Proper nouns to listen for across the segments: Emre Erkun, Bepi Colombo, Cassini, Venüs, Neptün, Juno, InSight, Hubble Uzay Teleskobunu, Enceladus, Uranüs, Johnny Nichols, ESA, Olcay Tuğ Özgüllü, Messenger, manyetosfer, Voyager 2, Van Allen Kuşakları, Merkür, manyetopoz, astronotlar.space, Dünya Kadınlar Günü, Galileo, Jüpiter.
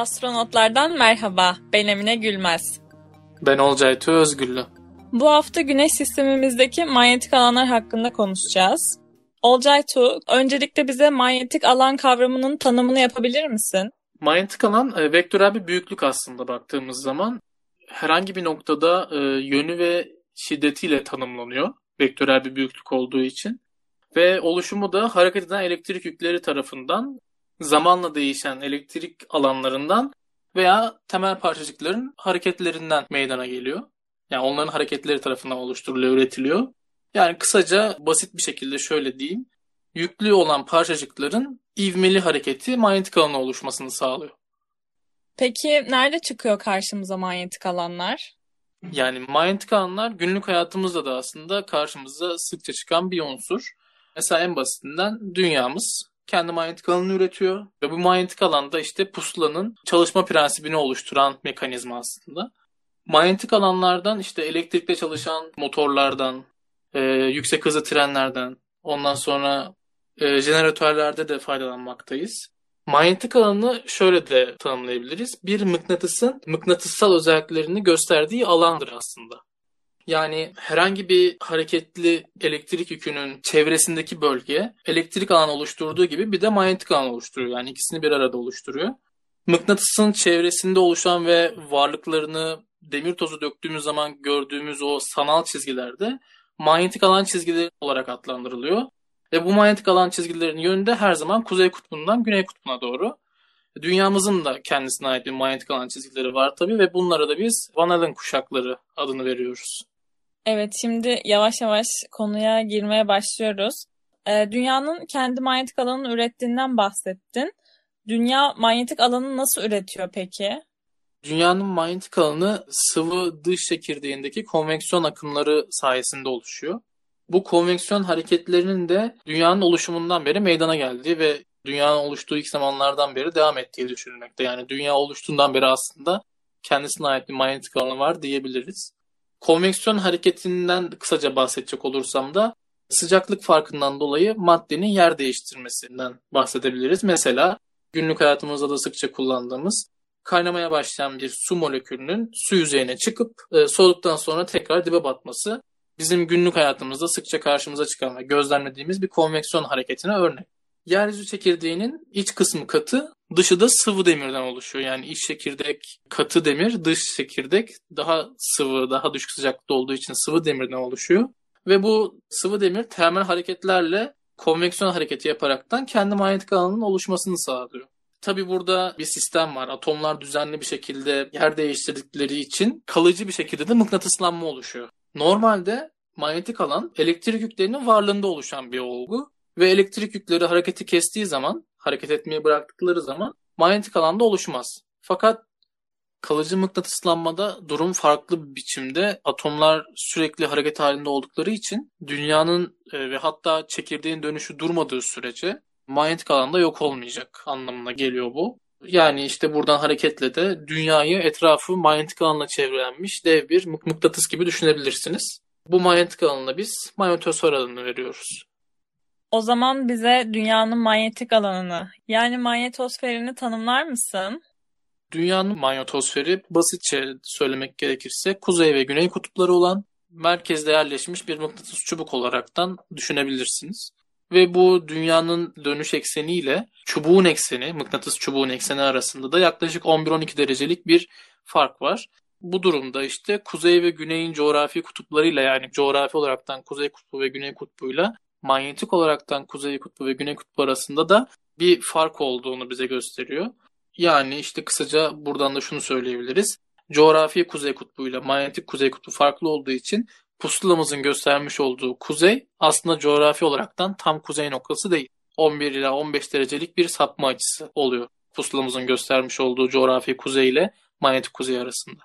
Astronotlardan merhaba, ben Emine Gülmez. Ben Olcay Tuğ Özgüllü. Bu hafta Güneş sistemimizdeki manyetik alanlar hakkında konuşacağız. Olcay Tuğ, öncelikle bize manyetik alan kavramının tanımını yapabilir misin? Manyetik alan vektörel bir büyüklük aslında baktığımız zaman. Herhangi bir noktada yönü ve şiddetiyle tanımlanıyor. Vektörel bir büyüklük olduğu için. Ve oluşumu da hareket eden elektrik yükleri tarafından, zamanla değişen elektrik alanlarından veya temel parçacıkların hareketlerinden meydana geliyor. Yani onların hareketleri tarafından oluşturuluyor, üretiliyor. Yani kısaca basit bir şekilde şöyle diyeyim. Yüklü olan parçacıkların ivmeli hareketi manyetik alana oluşmasını sağlıyor. Peki nerede çıkıyor karşımıza manyetik alanlar? Yani manyetik alanlar günlük hayatımızda da aslında karşımıza sıkça çıkan bir unsur. Mesela en basitinden dünyamız kendi manyetik alanını üretiyor. Ve bu manyetik alanda işte pusulanın çalışma prensibini oluşturan mekanizma aslında. Manyetik alanlardan işte elektrikle çalışan motorlardan, yüksek hızlı trenlerden, ondan sonra jeneratörlerde de faydalanmaktayız. Manyetik alanı şöyle de tanımlayabiliriz. Bir mıknatısın mıknatıssal özelliklerini gösterdiği alandır aslında. Yani herhangi bir hareketli elektrik yükünün çevresindeki bölge elektrik alanı oluşturduğu gibi bir de manyetik alan oluşturuyor. Yani ikisini bir arada oluşturuyor. Mıknatısın çevresinde oluşan ve varlıklarını demir tozu döktüğümüz zaman gördüğümüz o sanal çizgilerde manyetik alan çizgileri olarak adlandırılıyor. Ve bu manyetik alan çizgilerinin yönü de her zaman Kuzey Kutbu'ndan Güney Kutbu'na doğru. Dünyamızın da kendisine ait bir manyetik alan çizgileri var tabii ve bunlara da biz Van Allen Kuşakları adını veriyoruz. Evet, şimdi yavaş yavaş konuya girmeye başlıyoruz. Dünyanın kendi manyetik alanını ürettiğinden bahsettin. Dünya manyetik alanı nasıl üretiyor peki? Dünyanın manyetik alanı sıvı dış çekirdeğindeki konveksiyon akımları sayesinde oluşuyor. Bu konveksiyon hareketlerinin de dünyanın oluşumundan beri meydana geldiği ve dünyanın oluştuğu ilk zamanlardan beri devam ettiği düşünülmekte. Yani dünya oluştuğundan beri aslında kendisine ait bir manyetik alanı var diyebiliriz. Konveksiyon hareketinden kısaca bahsedecek olursam da sıcaklık farkından dolayı maddenin yer değiştirmesinden bahsedebiliriz. Mesela günlük hayatımızda da sıkça kullandığımız kaynamaya başlayan bir su molekülünün su yüzeyine çıkıp soğuduktan sonra tekrar dibe batması bizim günlük hayatımızda sıkça karşımıza çıkan ve gözlemlediğimiz bir konveksiyon hareketine örnek. Yeryüzü çekirdeğinin iç kısmı katı, dışı da sıvı demirden oluşuyor. Yani iç çekirdek katı demir, dış çekirdek daha sıvı, daha düşük sıcaklıkta olduğu için sıvı demirden oluşuyor. Ve bu sıvı demir termal hareketlerle konveksiyon hareketi yaparaktan kendi manyetik alanının oluşmasını sağlıyor. Tabii burada bir sistem var. Atomlar düzenli bir şekilde yer değiştirdikleri için kalıcı bir şekilde de mıknatıslanma oluşuyor. Normalde manyetik alan elektrik yüklerinin varlığında oluşan bir olgu. Ve elektrik yükleri hareketi kestiği zaman, hareket etmeyi bıraktıkları zaman manyetik alanda oluşmaz. Fakat kalıcı mıknatıslanmada durum farklı bir biçimde. Atomlar sürekli hareket halinde oldukları için dünyanın ve hatta çekirdeğin dönüşü durmadığı sürece manyetik alanda yok olmayacak anlamına geliyor bu. Yani işte buradan hareketle de dünyayı etrafı manyetik alanla çevrelenmiş dev bir mıknatıs gibi düşünebilirsiniz. Bu manyetik alanına biz manyetosfer adını veriyoruz. O zaman bize dünyanın manyetik alanını, yani manyetosferini tanımlar mısın? Dünyanın manyetosferi basitçe söylemek gerekirse kuzey ve güney kutupları olan merkezde yerleşmiş bir mıknatıs çubuk olaraktan düşünebilirsiniz. Ve bu dünyanın dönüş ekseni ile çubuğun ekseni, mıknatıs çubuğun ekseni arasında da yaklaşık 11-12 derecelik bir fark var. Bu durumda işte kuzey ve güneyin coğrafi kutuplarıyla, yani coğrafi olaraktan kuzey kutbu ve güney kutbuyla manyetik olaraktan Kuzey Kutbu ve Güney Kutbu arasında da bir fark olduğunu bize gösteriyor. Yani işte kısaca buradan da şunu söyleyebiliriz. Coğrafi Kuzey Kutbu ile manyetik Kuzey Kutbu farklı olduğu için pusulamızın göstermiş olduğu kuzey aslında coğrafi olaraktan tam kuzey noktası değil. 11 ila 15 derecelik bir sapma açısı oluyor pusulamızın göstermiş olduğu coğrafi kuzey ile manyetik kuzey arasında.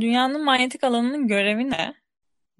Dünyanın manyetik alanının görevi ne?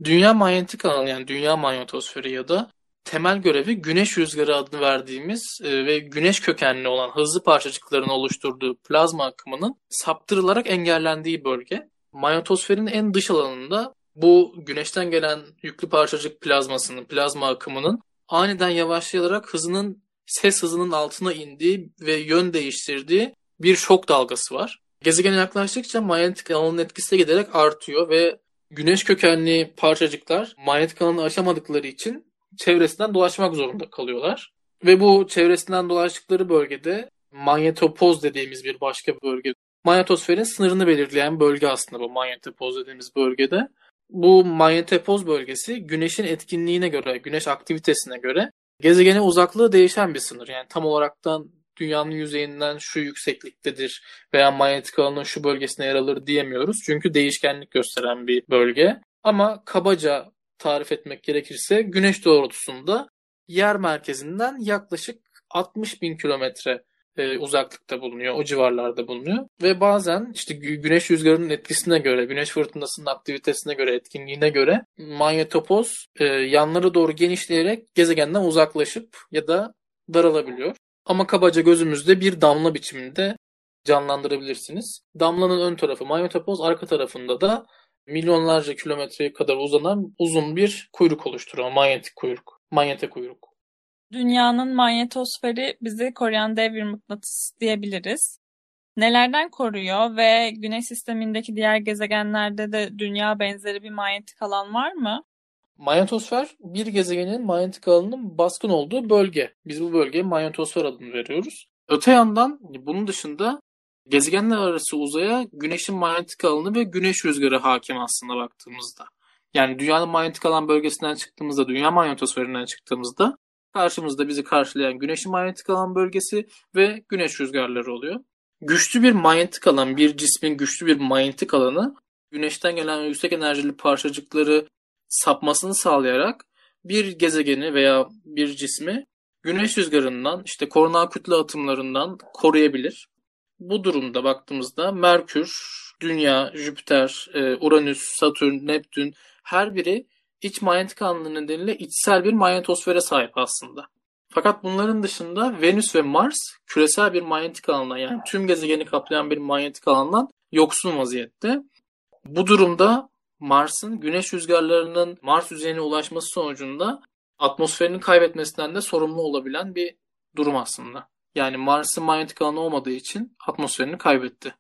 Dünya manyetik alanı, yani dünya manyetosferi ya da temel görevi güneş rüzgarı adını verdiğimiz ve güneş kökenli olan hızlı parçacıkların oluşturduğu plazma akımının saptırılarak engellendiği bölge. Manyetosferin en dış alanında bu güneşten gelen yüklü parçacık plazmasının, plazma akımının aniden yavaşlayarak hızının, ses hızının altına indiği ve yön değiştirdiği bir şok dalgası var. Gezegene yaklaştıkça manyetik alanın etkisi de giderek artıyor ve güneş kökenli parçacıklar manyetik alanı aşamadıkları için çevresinden dolaşmak zorunda kalıyorlar. Ve bu çevresinden dolaştıkları bölgede manyetopoz dediğimiz bir başka bölge. Manyetosferin sınırını belirleyen bölge aslında bu manyetopoz dediğimiz bölgede. Bu manyetopoz bölgesi güneşin etkinliğine göre, güneş aktivitesine göre gezegene uzaklığı değişen bir sınır. Yani tam olaraktan dünyanın yüzeyinden şu yüksekliktedir veya manyetik alanın şu bölgesine yer alır diyemiyoruz. Çünkü değişkenlik gösteren bir bölge. Ama kabaca tarif etmek gerekirse güneş doğrultusunda yer merkezinden yaklaşık 60.000 kilometre uzaklıkta bulunuyor. O civarlarda bulunuyor. Ve bazen işte güneş rüzgarının etkisine göre, güneş fırtınasının aktivitesine göre, etkinliğine göre manyetopoz yanlara doğru genişleyerek gezegenden uzaklaşıp ya da daralabiliyor. Ama kabaca gözümüzde bir damla biçiminde canlandırabilirsiniz. Damlanın ön tarafı manyetopoz, arka tarafında da milyonlarca kilometreye kadar uzanan uzun bir kuyruk oluşturuyor. Manyetik kuyruk, manyete kuyruk. Dünyanın manyetosferi bizi koruyan dev bir mıknatıs diyebiliriz. Nelerden koruyor ve Güneş sistemindeki diğer gezegenlerde de dünya benzeri bir manyetik alan var mı? Manyetosfer bir gezegenin manyetik alanının baskın olduğu bölge. Biz bu bölgeye manyetosfer adını veriyoruz. Öte yandan bunun dışında gezegenler arası uzaya Güneş'in manyetik alanı ve Güneş rüzgarı hakim aslında baktığımızda. Yani dünyanın manyetik alan bölgesinden çıktığımızda, dünya manyetosferinden çıktığımızda karşımızda bizi karşılayan Güneş'in manyetik alan bölgesi ve Güneş rüzgarları oluyor. Güçlü bir manyetik alan, bir cismin güçlü bir manyetik alanı Güneş'ten gelen yüksek enerjili parçacıkları sapmasını sağlayarak bir gezegeni veya bir cismi Güneş rüzgarından, işte koronal kütle atımlarından koruyabilir. Bu durumda baktığımızda Merkür, Dünya, Jüpiter, Uranüs, Satürn, Neptün her biri iç manyetik alanı nedeniyle içsel bir manyetosfere sahip aslında. Fakat bunların dışında Venüs ve Mars küresel bir manyetik alandan, yani tüm gezegeni kaplayan bir manyetik alandan yoksun vaziyette. Bu durumda Mars'ın güneş rüzgarlarının Mars yüzeyine ulaşması sonucunda atmosferini kaybetmesinden de sorumlu olabilen bir durum aslında. Yani Mars'ın manyetik alanı olmadığı için atmosferini kaybetti.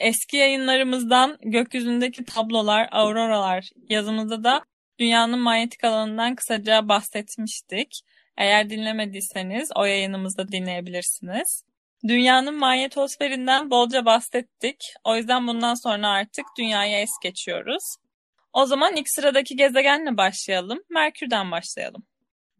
Eski yayınlarımızdan gökyüzündeki tablolar, auroralar yazımızda da dünyanın manyetik alanından kısaca bahsetmiştik. Eğer dinlemediyseniz o yayınımızda dinleyebilirsiniz. Dünyanın manyetosferinden bolca bahsettik. O yüzden bundan sonra artık dünyaya es geçiyoruz. O zaman ilk sıradaki gezegenle başlayalım. Merkür'den başlayalım.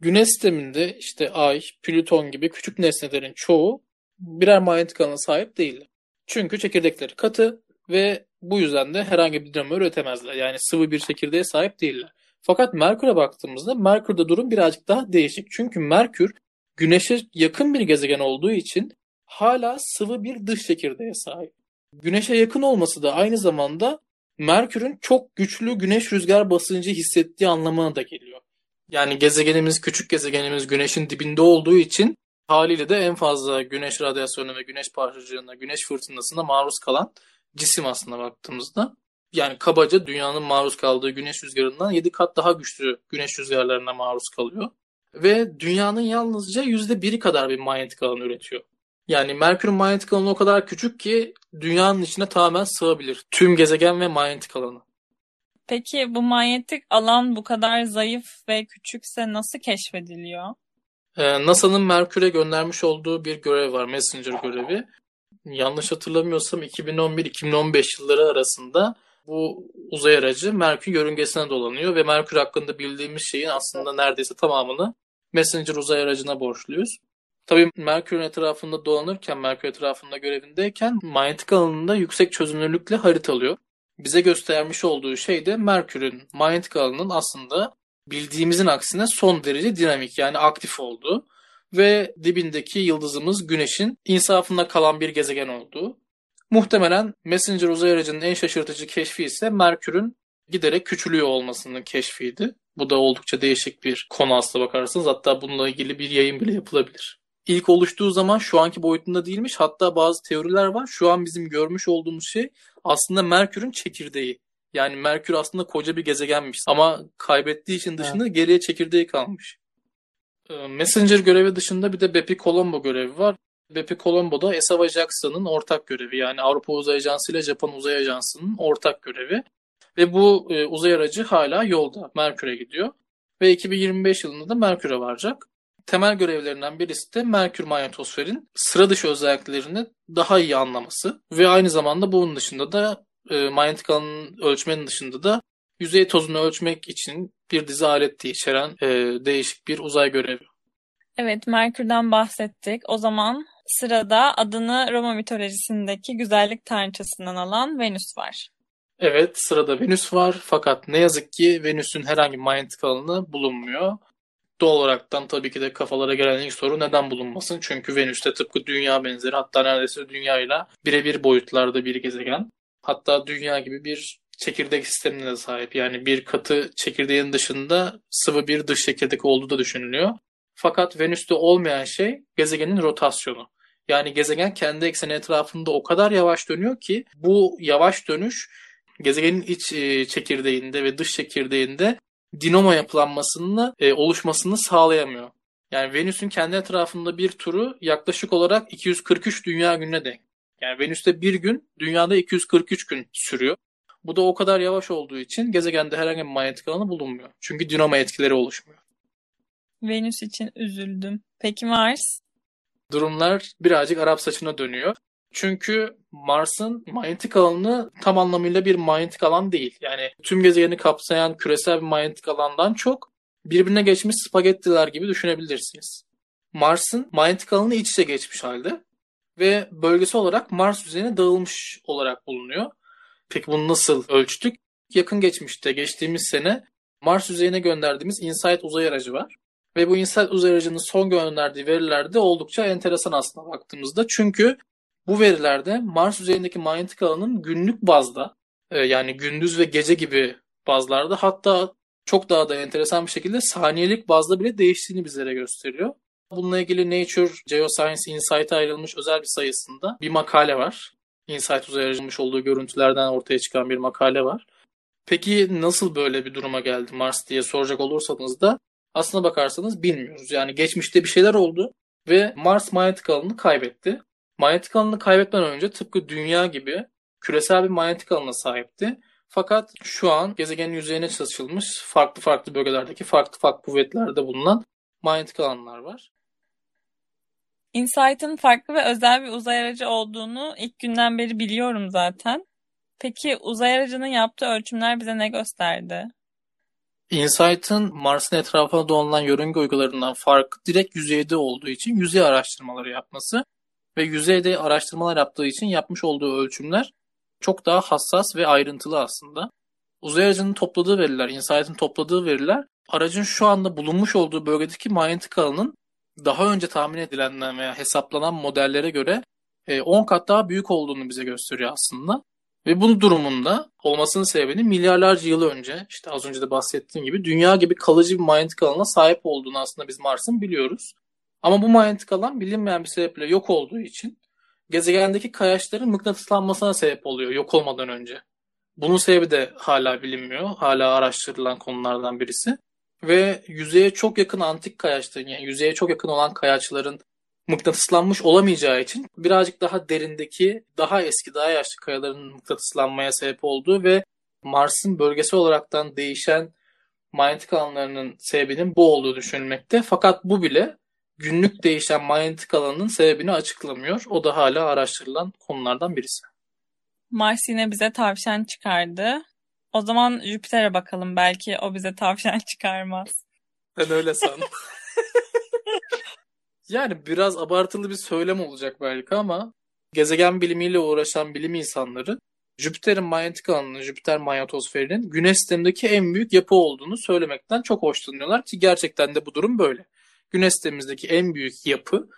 Güneş sisteminde işte Ay, Plüton gibi küçük nesnelerin çoğu birer manyetik alana sahip değil. Çünkü çekirdekleri katı ve bu yüzden de herhangi bir dinamo üretemezler. Yani sıvı bir çekirdeğe sahip değiller. Fakat Merkür'e baktığımızda Merkür'de durum birazcık daha değişik. Çünkü Merkür Güneş'e yakın bir gezegen olduğu için hala sıvı bir dış çekirdeğe sahip. Güneş'e yakın olması da aynı zamanda Merkür'ün çok güçlü güneş rüzgar basıncı hissettiği anlamına da geliyor. Yani gezegenimiz, küçük gezegenimiz Güneş'in dibinde olduğu için haliyle de en fazla güneş radyasyonuna ve güneş parçacığına, güneş fırtınasına maruz kalan cisim aslında baktığımızda. Yani kabaca dünyanın maruz kaldığı güneş rüzgarından 7 kat daha güçlü güneş rüzgarlarına maruz kalıyor. Ve dünyanın yalnızca %1'i kadar bir manyetik alan üretiyor. Yani Merkür'ün manyetik alanı o kadar küçük ki dünyanın içine tamamen sığabilir. Tüm gezegen ve manyetik alanı. Peki bu manyetik alan bu kadar zayıf ve küçükse nasıl keşfediliyor? NASA'nın Merkür'e göndermiş olduğu bir görev var. Messenger görevi. Yanlış hatırlamıyorsam 2011-2015 yılları arasında bu uzay aracı Merkür yörüngesine dolanıyor ve Merkür hakkında bildiğimiz şeyin aslında neredeyse tamamını Messenger uzay aracına borçluyuz. Tabii Merkür'ün etrafında dolanırken, Merkür etrafında görevindeyken manyetik alanında yüksek çözünürlükle haritalıyor. Bize göstermiş olduğu şey de Merkür'ün manyetik alanının aslında bildiğimizin aksine son derece dinamik, yani aktif olduğu ve dibindeki yıldızımız Güneş'in insafında kalan bir gezegen olduğu. Muhtemelen Messenger uzay aracının en şaşırtıcı keşfi ise Merkür'ün giderek küçülüyor olmasının keşfiydi. Bu da oldukça değişik bir konu aslına bakarsanız, hatta bununla ilgili bir yayın bile yapılabilir. İlk oluştuğu zaman şu anki boyutunda değilmiş, hatta bazı teoriler var. Şu an bizim görmüş olduğumuz şey aslında Merkür'ün çekirdeği. Yani Merkür aslında koca bir gezegenmiş ama kaybettiği için dışında geriye çekirdeği kalmış. Messenger görevi dışında bir de Bepi Colombo görevi var. Bepi Colombo da ESA ve JAXA'nın ortak görevi. Yani Avrupa Uzay Ajansı ile Japon Uzay Ajansı'nın ortak görevi. Ve bu uzay aracı hala yolda. Merkür'e gidiyor. Ve 2025 yılında da Merkür'e varacak. Temel görevlerinden birisi de Merkür manyetosferin sıra dışı özelliklerini daha iyi anlaması. Ve aynı zamanda bunun dışında da manyetik alanın ölçmenin dışında da yüzey tozunu ölçmek için bir dizi alet içeren değişik bir uzay görevi. Evet, Merkür'den bahsettik. O zaman sırada adını Roma mitolojisindeki güzellik tanrıçasından alan Venüs var. Evet, sırada Venüs var fakat ne yazık ki Venüs'ün herhangi bir manyetik alanı bulunmuyor. Doğal olaraktan tabii ki de kafalara gelen ilk soru neden bulunmasın? Çünkü Venüs de tıpkı dünya benzeri, hatta neredeyse dünyayla birebir boyutlarda bir gezegen. Hatta dünya gibi bir çekirdek sistemine de sahip. Yani bir katı çekirdeğin dışında sıvı bir dış çekirdek olduğu da düşünülüyor. Fakat Venüs'te olmayan şey gezegenin rotasyonu. Yani gezegen kendi ekseni etrafında o kadar yavaş dönüyor ki bu yavaş dönüş gezegenin iç çekirdeğinde ve dış çekirdeğinde dinamo yapılanmasını, oluşmasını sağlayamıyor. Yani Venüs'ün kendi etrafında bir turu yaklaşık olarak 243 dünya gününe denk. Yani Venüs'te bir gün dünyada 243 gün sürüyor. Bu da o kadar yavaş olduğu için gezegende herhangi bir manyetik alanı bulunmuyor. Çünkü dinamo etkileri oluşmuyor. Venüs için üzüldüm. Peki Mars? Durumlar birazcık Arap saçına dönüyor. Çünkü Mars'ın manyetik alanı tam anlamıyla bir manyetik alan değil. Yani tüm gezegeni kapsayan küresel bir manyetik alandan çok birbirine geçmiş spagettiler gibi düşünebilirsiniz. Mars'ın manyetik alanı iç içe geçmiş halde ve bölgesi olarak Mars yüzeyine dağılmış olarak bulunuyor. Peki bunu nasıl ölçtük? Yakın geçmişte, geçtiğimiz sene Mars yüzeyine gönderdiğimiz InSight uzay aracı var. Ve bu InSight uzay aracının son gönderdiği verilerde oldukça enteresan aslında baktığımızda. Çünkü bu verilerde Mars üzerindeki manyetik alanın günlük bazda, yani gündüz ve gece gibi bazlarda, hatta çok daha da enteresan bir şekilde saniyelik bazda bile değiştiğini bizlere gösteriyor. Bununla ilgili Nature Geoscience InSight'a ayrılmış özel bir sayısında bir makale var. InSight uzay aracının olduğu görüntülerden ortaya çıkan bir makale var. Peki nasıl böyle bir duruma geldi Mars diye soracak olursanız da aslına bakarsanız bilmiyoruz. Yani geçmişte bir şeyler oldu ve Mars manyetik alanını kaybetti. Manyetik alanını kaybetmeden önce tıpkı dünya gibi küresel bir manyetik alana sahipti. Fakat şu an gezegenin yüzeyine çalışılmış farklı farklı bölgelerdeki farklı farklı kuvvetlerde bulunan manyetik alanlar var. InSight'ın farklı ve özel bir uzay aracı olduğunu ilk günden beri biliyorum zaten. Peki uzay aracının yaptığı ölçümler bize ne gösterdi? InSight'ın Mars'ın etrafına dolanan yörünge uygularından farkı direkt yüzeyde olduğu için yüzey araştırmaları yapması ve yüzeyde araştırmalar yaptığı için yapmış olduğu ölçümler çok daha hassas ve ayrıntılı aslında. Uzay aracının topladığı veriler, InSight'ın topladığı veriler aracın şu anda bulunmuş olduğu bölgedeki manyetik alanın daha önce tahmin edilenden veya hesaplanan modellere göre 10 kat daha büyük olduğunu bize gösteriyor aslında. Ve bunun durumunda olmasının sebebini milyarlarca yıl önce, işte az önce de bahsettiğim gibi, dünya gibi kalıcı bir manyetik alana sahip olduğunu aslında biz Mars'ın biliyoruz. Ama bu manyetik alan bilinmeyen bir sebeple yok olduğu için gezegendeki kayaçların mıknatıslanmasına sebep oluyor yok olmadan önce. Bunun sebebi de hala bilinmiyor. Hala araştırılan konulardan birisi. Ve yüzeye çok yakın antik kayaçların, yani yüzeye çok yakın olan kayaçların mıknatıslanmış olamayacağı için birazcık daha derindeki, daha eski, daha yaşlı kayaların mıknatıslanmaya sebep olduğu ve Mars'ın bölgesi olaraktan değişen manyetik alanlarının sebebinin bu olduğu düşünülmekte. Fakat bu bile günlük değişen manyetik alanın sebebini açıklamıyor. O da hala araştırılan konulardan birisi. Mars yine bize tavşan çıkardı. O zaman Jüpiter'e bakalım. Belki o bize tavşan çıkarmaz. Ben öyle sandım. Yani biraz abartılı bir söylem olacak belki ama gezegen bilimiyle uğraşan bilim insanları Jüpiter'in manyetik alanının, Jüpiter manyetosferinin Güneş sistemindeki en büyük yapı olduğunu söylemekten çok hoşlanıyorlar ki gerçekten de bu durum böyle. Güneş sistemimizdeki en büyük yapı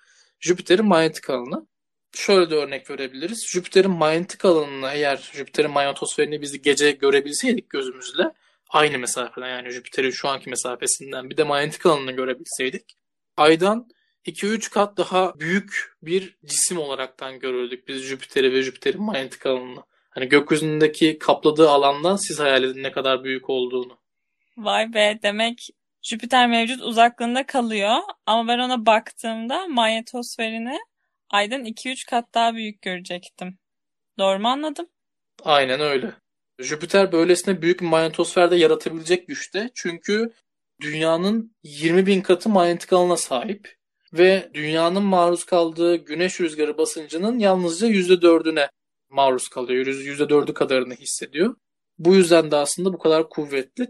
Jüpiter'in manyetik alanı. Şöyle de örnek verebiliriz. Jüpiter'in manyetik alanına, eğer Jüpiter'in manyetosferini biz gece görebilseydik gözümüzle, aynı mesafeden, yani Jüpiter'in şu anki mesafesinden bir de manyetik alanını görebilseydik, Ay'dan 2-3 kat daha büyük bir cisim olaraktan görürdük biz Jüpiter'i ve Jüpiter'in manyetik alanını. Hani gökyüzündeki kapladığı alandan siz hayal edin ne kadar büyük olduğunu. Vay be, demek Jüpiter mevcut uzaklığında kalıyor ama ben ona baktığımda manyetosferini Ay'dan 2-3 kat daha büyük görecektim. Doğru mu anladım? Aynen öyle. Jüpiter böylesine büyük bir manyetosferde yaratabilecek güçte. Çünkü Dünya'nın 20.000 katı manyetik alana sahip ve Dünya'nın maruz kaldığı güneş rüzgarı basıncının yalnızca %4'üne maruz kalıyor. %4'ü kadarını hissediyor. Bu yüzden de aslında bu kadar kuvvetli.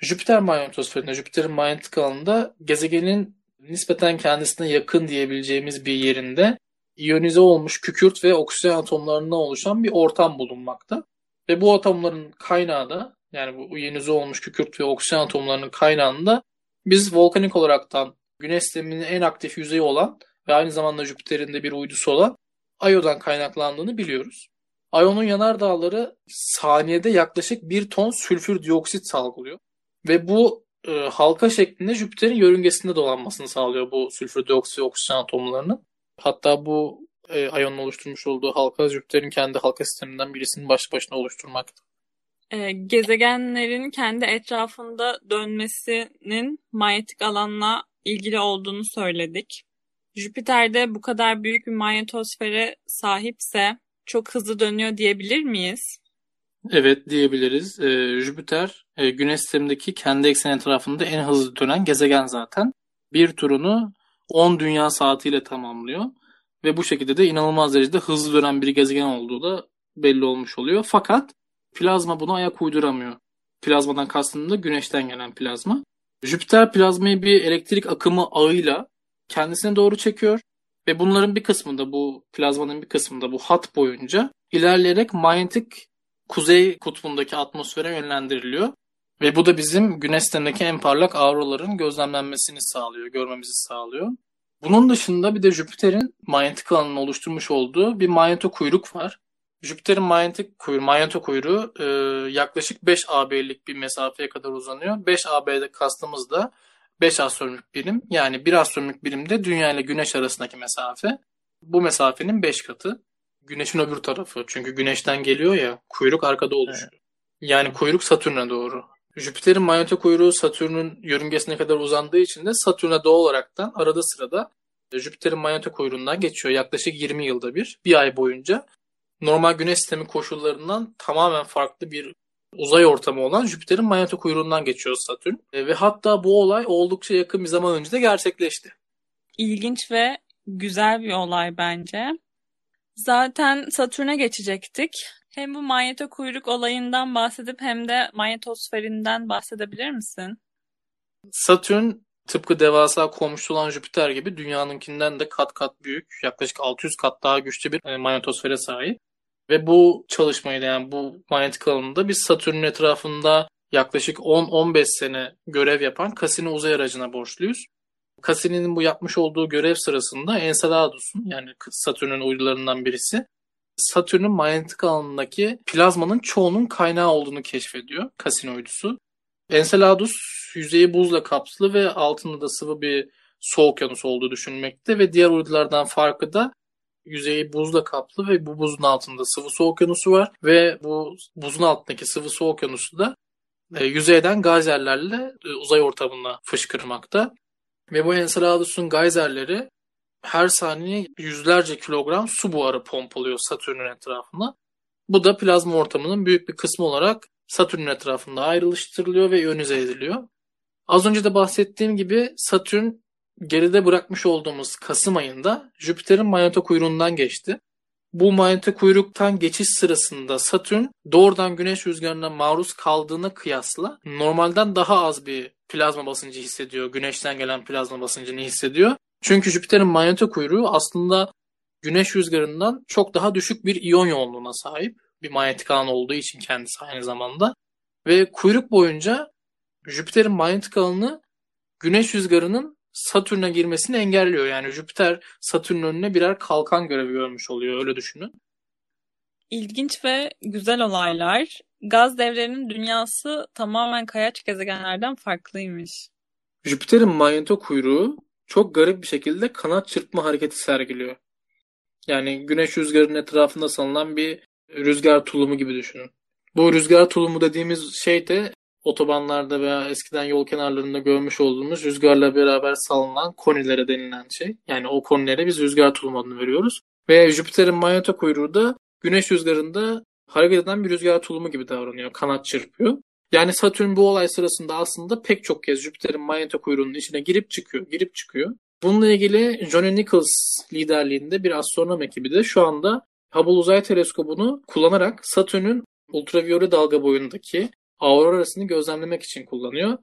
Jüpiter manyetosferinde, Jüpiter'in manyetik alanında gezegenin nispeten kendisine yakın diyebileceğimiz bir yerinde iyonize olmuş kükürt ve oksijen atomlarından oluşan bir ortam bulunmakta. Ve bu atomların kaynağı da, yani bu iyonize olmuş kükürt ve oksijen atomlarının kaynağında biz volkanik olaraktan Güneş sisteminin en aktif yüzeyi olan ve aynı zamanda Jüpiter'in de bir uydusu olan Io'dan kaynaklandığını biliyoruz. Io'nun yanardağları saniyede yaklaşık 1 ton sülfür dioksit salgılıyor. Ve bu halka şeklinde Jüpiter'in yörüngesinde dolanmasını sağlıyor bu sülfür dioksit ve oksijen atomlarının. Hatta bu Io'nun oluşturmuş olduğu halka Jüpiter'in kendi halka sisteminden birisinin başlı başına oluşturmakta. Gezegenlerin kendi etrafında dönmesinin manyetik alanla ilgili olduğunu söyledik. Jüpiter'de bu kadar büyük bir manyetosfere sahipse çok hızlı dönüyor diyebilir miyiz? Evet, diyebiliriz. Jüpiter Güneş sistemindeki kendi ekseni etrafında en hızlı dönen gezegen zaten. Bir turunu 10 dünya saatiyle tamamlıyor ve bu şekilde de inanılmaz derecede hızlı dönen bir gezegen olduğu da belli olmuş oluyor. Fakat plazma buna ayak uyduramıyor. Plazmadan kastım da Güneş'ten gelen plazma. Jüpiter plazmayı bir elektrik akımı ağıyla kendisine doğru çekiyor ve bunların bir kısmında, bu plazmanın bir kısmında bu hat boyunca ilerleyerek manyetik kuzey kutbundaki atmosfere yönlendiriliyor. Ve bu da bizim Güneş sistemindeki en parlak auroraların gözlemlenmesini sağlıyor, görmemizi sağlıyor. Bunun dışında bir de Jüpiter'in manyetik alanını oluşturmuş olduğu bir manyeto kuyruk var. Jüpiter'in manyeto kuyruğu yaklaşık 5 AB'lik bir mesafeye kadar uzanıyor. 5 AB'de kastımız da 5 astronomik birim. Yani 1 astronomik birimde Dünya ile Güneş arasındaki mesafe. Bu mesafenin 5 katı. Güneş'in öbür tarafı. Çünkü Güneş'ten geliyor ya, kuyruk arkada oluşuyor. Evet. Yani kuyruk Satürn'e doğru. Jüpiter'in manyeto kuyruğu Satürn'ün yörüngesine kadar uzandığı için de Satürn'e doğu olaraktan arada sırada Jüpiter'in manyeto kuyruğundan geçiyor. Yaklaşık 20 yılda bir ay boyunca. Normal Güneş sistemi koşullarından tamamen farklı bir uzay ortamı olan Jüpiter'in manyeto kuyruğundan geçiyor Satürn. Ve hatta bu olay oldukça yakın bir zaman önce de gerçekleşti. İlginç ve güzel bir olay bence. Zaten Satürn'e geçecektik. Hem bu manyeto kuyruk olayından bahsedip hem de manyetosferinden bahsedebilir misin? Satürn tıpkı devasa komşu olan Jüpiter gibi Dünya'nınkinden de kat kat büyük, yaklaşık 600 kat daha güçlü bir manyetosfere sahip. Ve bu çalışmayı da, yani bu manyetik alanında biz Satürn'ün etrafında yaklaşık 10-15 sene görev yapan Cassini uzay aracına borçluyuz. Cassini'nin bu yapmış olduğu görev sırasında Enceladus'un, yani Satürn'ün uydularından birisi, Satürn'ün manyetik alanındaki plazmanın çoğunun kaynağı olduğunu keşfediyor Cassini uydusu. Enceladus yüzeyi buzla kapslı ve altında da sıvı bir su okyanusu olduğu düşünülmekte ve diğer uydulardan farkı da yüzeyi buzla kaplı ve bu buzun altında sıvı su okyanusu var ve bu buzun altındaki sıvı su okyanusu da yüzeyden gayzerlerle uzay ortamına fışkırmakta. Ve bu Enceladus'un gayzerleri her saniye yüzlerce kilogram su buharı pompalıyor Satürn'ün etrafına. Bu da plazma ortamının büyük bir kısmı olarak Satürn'ün etrafında ayrıştırılıyor ve iyonize ediliyor. Az önce de bahsettiğim gibi Satürn geride bırakmış olduğumuz Kasım ayında Jüpiter'in manyeto kuyruğundan geçti. Bu manyeto kuyruktan geçiş sırasında Satürn doğrudan Güneş rüzgarına maruz kaldığına kıyasla normalden daha az bir plazma basıncı hissediyor. Güneş'ten gelen plazma basıncını hissediyor. Çünkü Jüpiter'in manyeto kuyruğu aslında Güneş rüzgarından çok daha düşük bir iyon yoğunluğuna sahip. Bir manyetik alan olduğu için kendisi aynı zamanda. Ve kuyruk boyunca Jüpiter'in manyetik alanı Güneş rüzgarının Satürn'e girmesini engelliyor. Yani Jüpiter Satürn'ün önüne birer kalkan görevi görmüş oluyor. Öyle düşünün. İlginç ve güzel olaylar. Gaz devlerinin dünyası tamamen kayaç gezegenlerden farklıymış. Jüpiter'in manyeto kuyruğu çok garip bir şekilde kanat çırpma hareketi sergiliyor. Yani Güneş rüzgarının etrafında salınan bir rüzgar tulumu gibi düşünün. Bu rüzgar tulumu dediğimiz şey de otobanlarda veya eskiden yol kenarlarında görmüş olduğumuz rüzgarla beraber salınan konilere denilen şey. Yani o konilere biz rüzgar tulum adını veriyoruz. Veya Jüpiter'in manyeto kuyruğu da güneş rüzgarında hareket eden bir rüzgar tulumu gibi davranıyor. Kanat çırpıyor. Yani Satürn bu olay sırasında aslında pek çok kez Jüpiter'in manyeto kuyruğunun içine girip çıkıyor, girip çıkıyor. Bununla ilgili Johnny Nichols liderliğinde bir astronom ekibi de şu anda Hubble Uzay Teleskobunu kullanarak Satürn'ün ultraviyole dalga boyundaki aurorasını gözlemlemek için kullanıyor.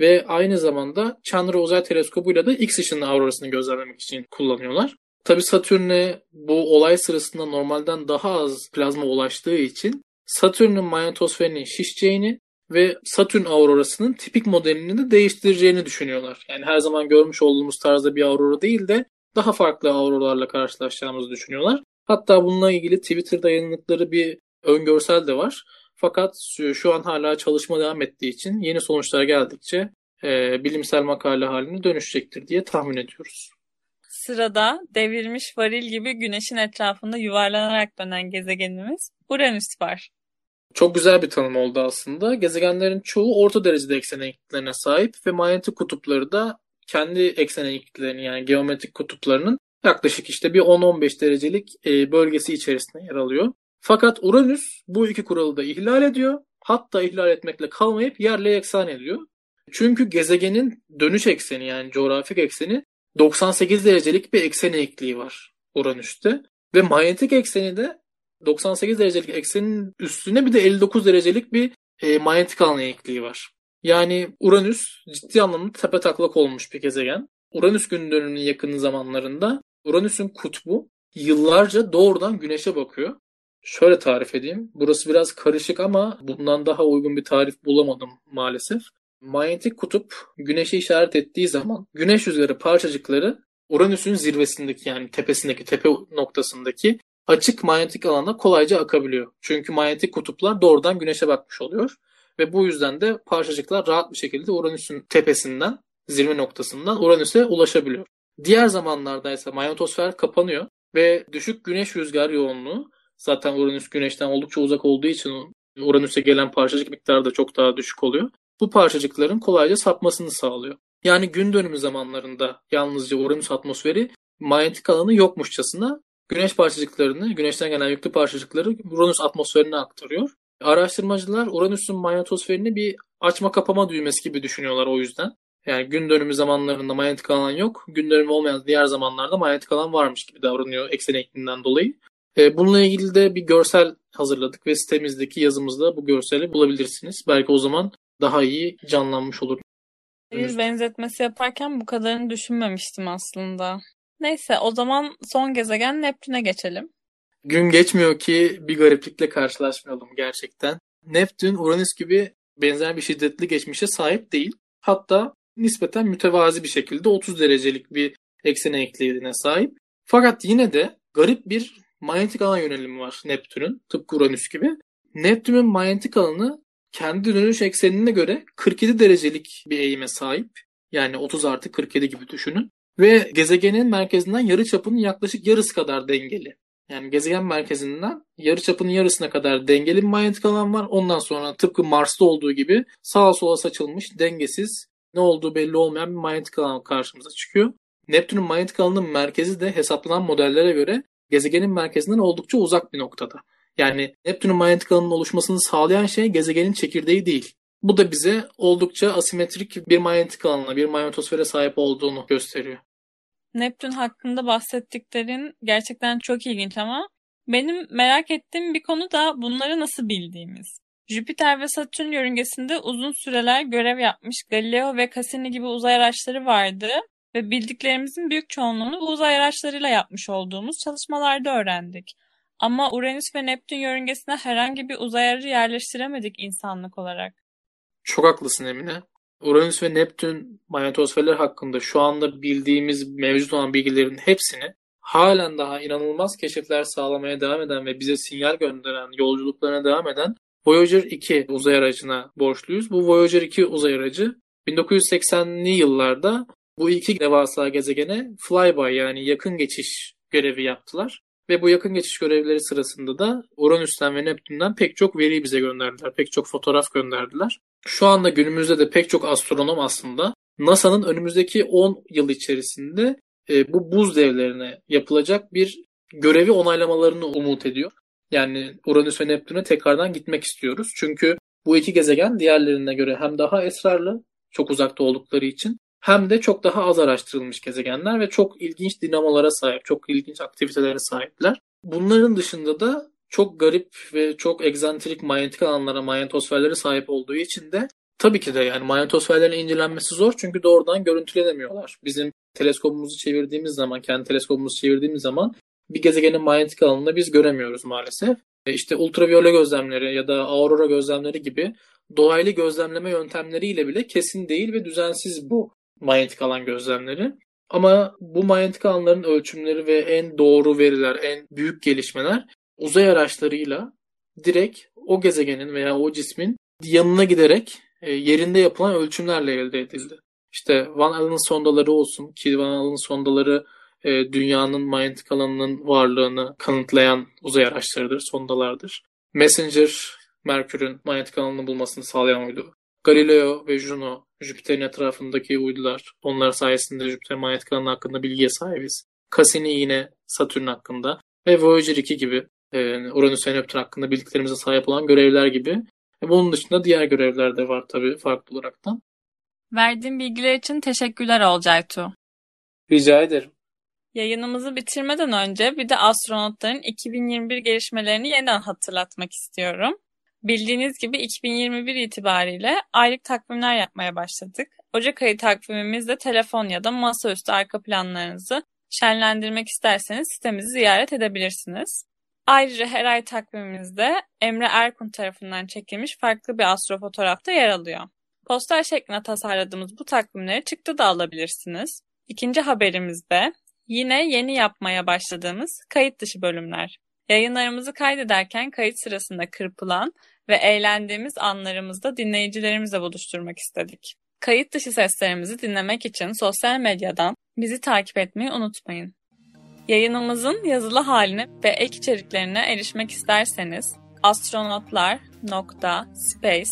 Ve aynı zamanda Chandra Uzay Teleskobu'yla da X ışınının aurorasını gözlemlemek için kullanıyorlar. Tabii Satürn'e bu olay sırasında normalden daha az plazma ulaştığı için Satürn'ün manyetosferinin şişeceğini ve Satürn aurorasının tipik modelini de değiştireceğini düşünüyorlar. Yani her zaman görmüş olduğumuz tarzda bir aurora değil de daha farklı auroralarla karşılaşacağımızı düşünüyorlar. Hatta bununla ilgili Twitter'da yayınladıkları bir öngörsel de var. Fakat şu an hala çalışma devam ettiği için yeni sonuçlar geldikçe bilimsel makale haline dönüşecektir diye tahmin ediyoruz. Sırada devirmiş varil gibi güneşin etrafında yuvarlanarak dönen gezegenimiz Uranüs var. Çok güzel bir tanım oldu aslında. Gezegenlerin çoğu orta derecede eksen eğikliklerine sahip ve manyetik kutupları da kendi eksen eğikliklerini yani geometrik kutuplarının yaklaşık işte bir 10-15 derecelik bölgesi içerisinde yer alıyor. Fakat Uranüs bu iki kuralı da ihlal ediyor. Hatta ihlal etmekle kalmayıp yerle yeksan ediyor. Çünkü gezegenin dönüş ekseni yani coğrafik ekseni 98 derecelik bir eksen eğikliği var Uranüs'te. Ve manyetik ekseni de 98 derecelik eksenin üstüne bir de 59 derecelik bir manyetik alan eğikliği var. Yani Uranüs ciddi anlamda tepetaklak olmuş bir gezegen. Uranüs gün dönümünün yakın zamanlarında Uranüs'ün kutbu yıllarca doğrudan güneşe bakıyor. Şöyle tarif edeyim. Burası biraz karışık ama bundan daha uygun bir tarif bulamadım maalesef. Manyetik kutup güneşe işaret ettiği zaman güneş rüzgarı parçacıkları Uranüs'ün zirvesindeki yani tepesindeki tepe noktasındaki açık manyetik alana kolayca akabiliyor. Çünkü manyetik kutuplar doğrudan güneşe bakmış oluyor. Ve bu yüzden de parçacıklar rahat bir şekilde Uranüs'ün tepesinden, zirve noktasından Uranüs'e ulaşabiliyor. Diğer zamanlarda ise manyetosfer kapanıyor ve düşük güneş rüzgar yoğunluğu zaten Uranüs güneşten oldukça uzak olduğu için Uranüs'e gelen parçacık miktarı da çok daha düşük oluyor. Bu parçacıkların kolayca sapmasını sağlıyor. Yani gün dönümü zamanlarında yalnızca Uranüs atmosferi manyetik alanı yokmuşçasına güneş parçacıklarını, güneşten gelen yüklü parçacıkları Uranüs atmosferine aktarıyor. Araştırmacılar Uranüs'ün manyetosferini bir açma kapama düğmesi gibi düşünüyorlar o yüzden. Yani gün dönümü zamanlarında manyetik alan yok, gün dönümü olmayan diğer zamanlarda manyetik alan varmış gibi davranıyor eksen eğikliğinden dolayı. Bununla ilgili de bir görsel hazırladık ve sitemizdeki yazımızda bu görseli bulabilirsiniz. Belki o zaman daha iyi canlanmış olur. Bir benzetmesi yaparken bu kadarını düşünmemiştim aslında. Neyse o zaman son gezegen Neptün'e geçelim. Gün geçmiyor ki bir gariplikle karşılaşmayalım gerçekten. Neptün Uranüs gibi benzer bir şiddetli geçmişe sahip değil. Hatta nispeten mütevazi bir şekilde 30 derecelik bir eksen eğikliğine sahip. Fakat yine de garip bir manyetik alan yönelimi var Neptün'ün tıpkı Uranüs gibi. Neptün'ün manyetik alanı kendi dönüş eksenine göre 47 derecelik bir eğime sahip. Yani 30+47 gibi düşünün. Ve gezegenin merkezinden yarıçapının yaklaşık yarısı kadar dengeli. Yani gezegen merkezinden yarıçapının yarısına kadar dengeli bir manyetik alan var. Ondan sonra tıpkı Mars'ta olduğu gibi sağa sola saçılmış, dengesiz, ne olduğu belli olmayan bir manyetik alan karşımıza çıkıyor. Neptün'ün manyetik alanının merkezi de hesaplanan modellere göre gezegenin merkezinden oldukça uzak bir noktada. Yani Neptün'ün manyetik alanının oluşmasını sağlayan şey gezegenin çekirdeği değil. Bu da bize oldukça asimetrik bir manyetik alanına, bir manyetosfere sahip olduğunu gösteriyor. Neptün hakkında bahsettiklerin gerçekten çok ilginç ama benim merak ettiğim bir konu da bunları nasıl bildiğimiz. Jüpiter ve Satürn yörüngesinde uzun süreler görev yapmış Galileo ve Cassini gibi uzay araçları vardı ve bildiklerimizin büyük çoğunluğunu bu uzay araçlarıyla yapmış olduğumuz çalışmalarda öğrendik. Ama Uranüs ve Neptün yörüngesine herhangi bir uzay aracı yerleştiremedik insanlık olarak. Çok haklısın Emine. Uranüs ve Neptün manyetosferler hakkında şu anda bildiğimiz mevcut olan bilgilerin hepsini halen daha inanılmaz keşifler sağlamaya devam eden ve bize sinyal gönderen, yolculuklarına devam eden Voyager 2 uzay aracına borçluyuz. Bu Voyager 2 uzay aracı 1980'li yıllarda bu iki devasa gezegene flyby yani yakın geçiş görevi yaptılar. Ve bu yakın geçiş görevleri sırasında da Uranüs'ten ve Neptün'den pek çok veriyi bize gönderdiler. Pek çok fotoğraf gönderdiler. Şu anda günümüzde de pek çok astronom aslında NASA'nın önümüzdeki 10 yıl içerisinde bu buz devlerine yapılacak bir görevi onaylamalarını umut ediyor. Yani Uranüs ve Neptün'e tekrardan gitmek istiyoruz. Çünkü bu iki gezegen diğerlerine göre hem daha esrarlı, çok uzakta oldukları için, hem de çok daha az araştırılmış gezegenler ve çok ilginç dinamolara sahip, çok ilginç aktivitelere sahipler. Bunların dışında da çok garip ve çok egzantrik manyetik alanlara, manyetosferlere sahip olduğu için de tabii ki de yani manyetosferlerin incelenmesi zor çünkü doğrudan görüntülenemiyorlar. Bizim teleskopumuzu çevirdiğimiz zaman, kendi teleskopumuzu çevirdiğimiz zaman bir gezegenin manyetik alanını biz göremiyoruz maalesef. İşte ultraviyole gözlemleri ya da aurora gözlemleri gibi dolaylı gözlemleme yöntemleriyle bile kesin değil ve düzensiz bu manyetik alan gözlemleri. Ama bu manyetik alanların ölçümleri ve en doğru veriler, en büyük gelişmeler uzay araçlarıyla direkt o gezegenin veya o cismin yanına giderek yerinde yapılan ölçümlerle elde edildi. İşte Van Allen'ın sondaları olsun ki Van Allen'ın sondaları dünyanın manyetik alanının varlığını kanıtlayan uzay araçlarıdır, sondalardır. Messenger, Merkür'ün manyetik alanını bulmasını sağlayan uydu. Galileo ve Juno, Jüpiter'in etrafındaki uydular. Onlar sayesinde Jüpiter'in manyetik alanı hakkında bilgiye sahibiz. Cassini yine Satürn hakkında ve Voyager 2 gibi Uranüs ve Neptün hakkında bildiklerimize sahip olan görevler gibi. Bunun dışında diğer görevler de var tabii farklı olarak da. Verdiğin bilgiler için teşekkürler Olcay Tuğ. Rica ederim. Yayınımızı bitirmeden önce bir de astronotların 2021 gelişmelerini yeniden hatırlatmak istiyorum. Bildiğiniz gibi 2021 itibariyle aylık takvimler yapmaya başladık. Ocak ayı takvimimizde telefon ya da masaüstü arka planlarınızı şenlendirmek isterseniz sitemizi ziyaret edebilirsiniz. Ayrıca her ay takvimimizde Emre Erkun tarafından çekilmiş farklı bir astrofotoğraf da yer alıyor. Poster şeklinde tasarladığımız bu takvimleri çıktı da alabilirsiniz. İkinci haberimizde yine yeni yapmaya başladığımız kayıt dışı bölümler. Yayınlarımızı kaydederken kayıt sırasında kırpılan ve eğlendiğimiz anlarımızda dinleyicilerimizle buluşturmak istedik. Kayıt dışı seslerimizi dinlemek için sosyal medyadan bizi takip etmeyi unutmayın. Yayınımızın yazılı haline ve ek içeriklerine erişmek isterseniz astronotlar.space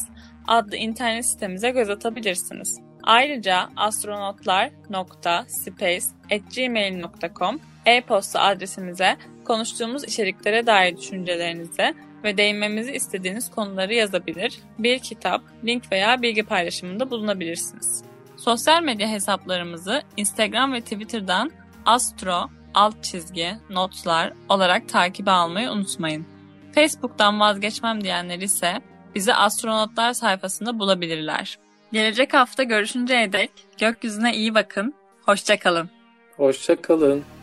adlı internet sitemize göz atabilirsiniz. Ayrıca astronotlar.space@gmail.com e-posta adresimize konuştuğumuz içeriklere dair düşüncelerinizi ve değinmemizi istediğiniz konuları yazabilir, bir kitap, link veya bilgi paylaşımında bulunabilirsiniz. Sosyal medya hesaplarımızı Instagram ve Twitter'dan astro_notlar olarak takibe almayı unutmayın. Facebook'tan vazgeçmem diyenler ise bizi astronotlar sayfasında bulabilirler. Gelecek hafta görüşünceye dek gökyüzüne iyi bakın, hoşça kalın. Hoşça kalın.